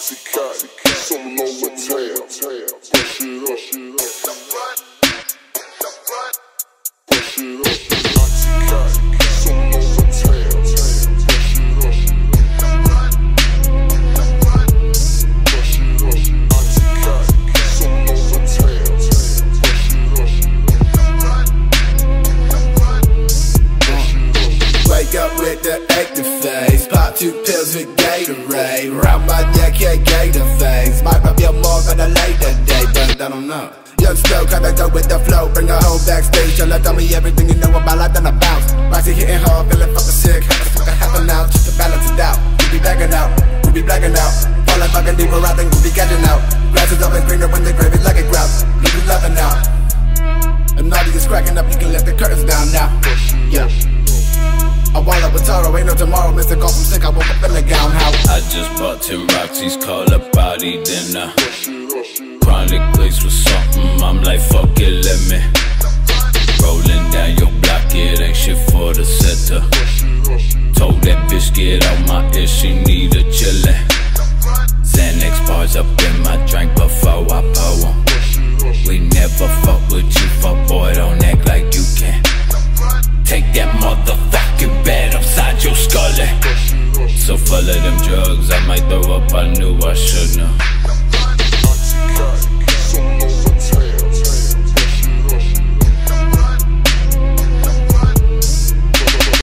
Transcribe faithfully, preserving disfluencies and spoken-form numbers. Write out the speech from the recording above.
Two pills with Gatorade. Round my deck, yeah, Gator face. Might pop your mug on a later day, but I don't know. Young slow, gotta go with the flow. Bring her home backstage, y'all tell me everything you know about life, then I bounce. Roxy hitting hard, feeling fucking sick. Fuck a half an hour just to balance it out. We be blacking out, we be blacking out. Falling fucking deeper, I think we be getting out. Grass is always greener when the gravy like a grouse. You be loving now. And all these cracking up, you can let the curtains down now. Yeah. I wallow with sorrow, ain't no tomorrow. Mister Call from sick, I woke up in the gown house. I just bought two Roxy's, call a body dinner. Chronic place with something, I'm like fuck it, let me. Rolling down your block, it ain't shit for the setter. Told that bitch get out my ear, she need a chillin'. Xanax bars up in my drink before I pour 'em. We never fuck with you, fuck boy, don't act like you can. Take that motherfucker bed upside your skull. So full of them drugs, I might throw up, I knew I shouldn't have.